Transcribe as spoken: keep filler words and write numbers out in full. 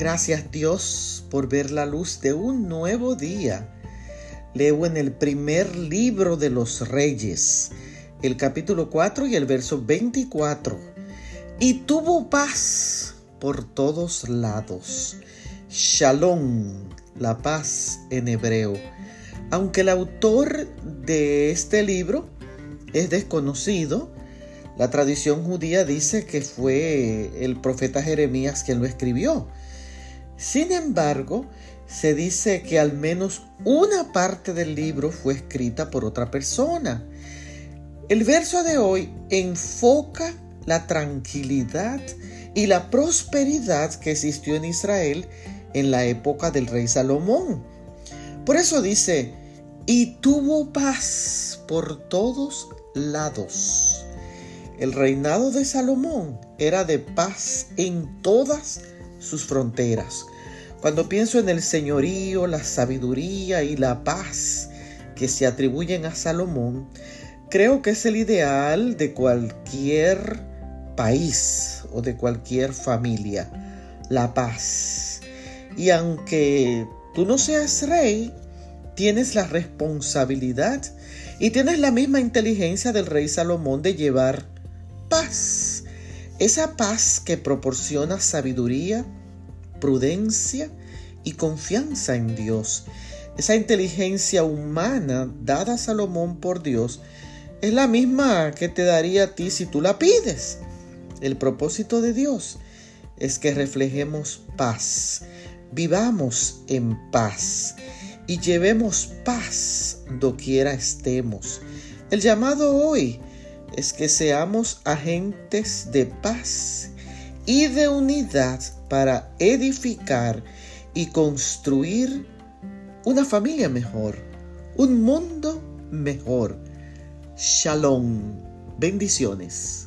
Gracias Dios por ver la luz de un nuevo día. Leo en el primer libro de los Reyes, el capítulo cuatro y el verso veinticuatro. Y tuvo paz por todos lados. Shalom, la paz en hebreo. Aunque el autor de este libro es desconocido, la tradición judía dice que fue el profeta Jeremías quien lo escribió. Sin embargo, se dice que al menos una parte del libro fue escrita por otra persona. El verso de hoy enfoca la tranquilidad y la prosperidad que existió en Israel en la época del rey Salomón. Por eso dice, y tuvo paz por todos lados. El reinado de Salomón era de paz en todas sus fronteras. Cuando pienso en el señorío, la sabiduría y la paz que se atribuyen a Salomón, creo que es el ideal de cualquier país o de cualquier familia, la paz. Y aunque tú no seas rey, tienes la responsabilidad y tienes la misma inteligencia del rey Salomón de llevar paz. Esa paz que proporciona sabiduría, prudencia y confianza en Dios. Esa inteligencia humana dada a Salomón por Dios es la misma que te daría a ti si tú la pides. El propósito de Dios es que reflejemos paz, vivamos en paz y llevemos paz doquiera estemos. El llamado hoy es que seamos agentes de paz y de unidad para edificar y construir una familia mejor, un mundo mejor. Shalom. Bendiciones.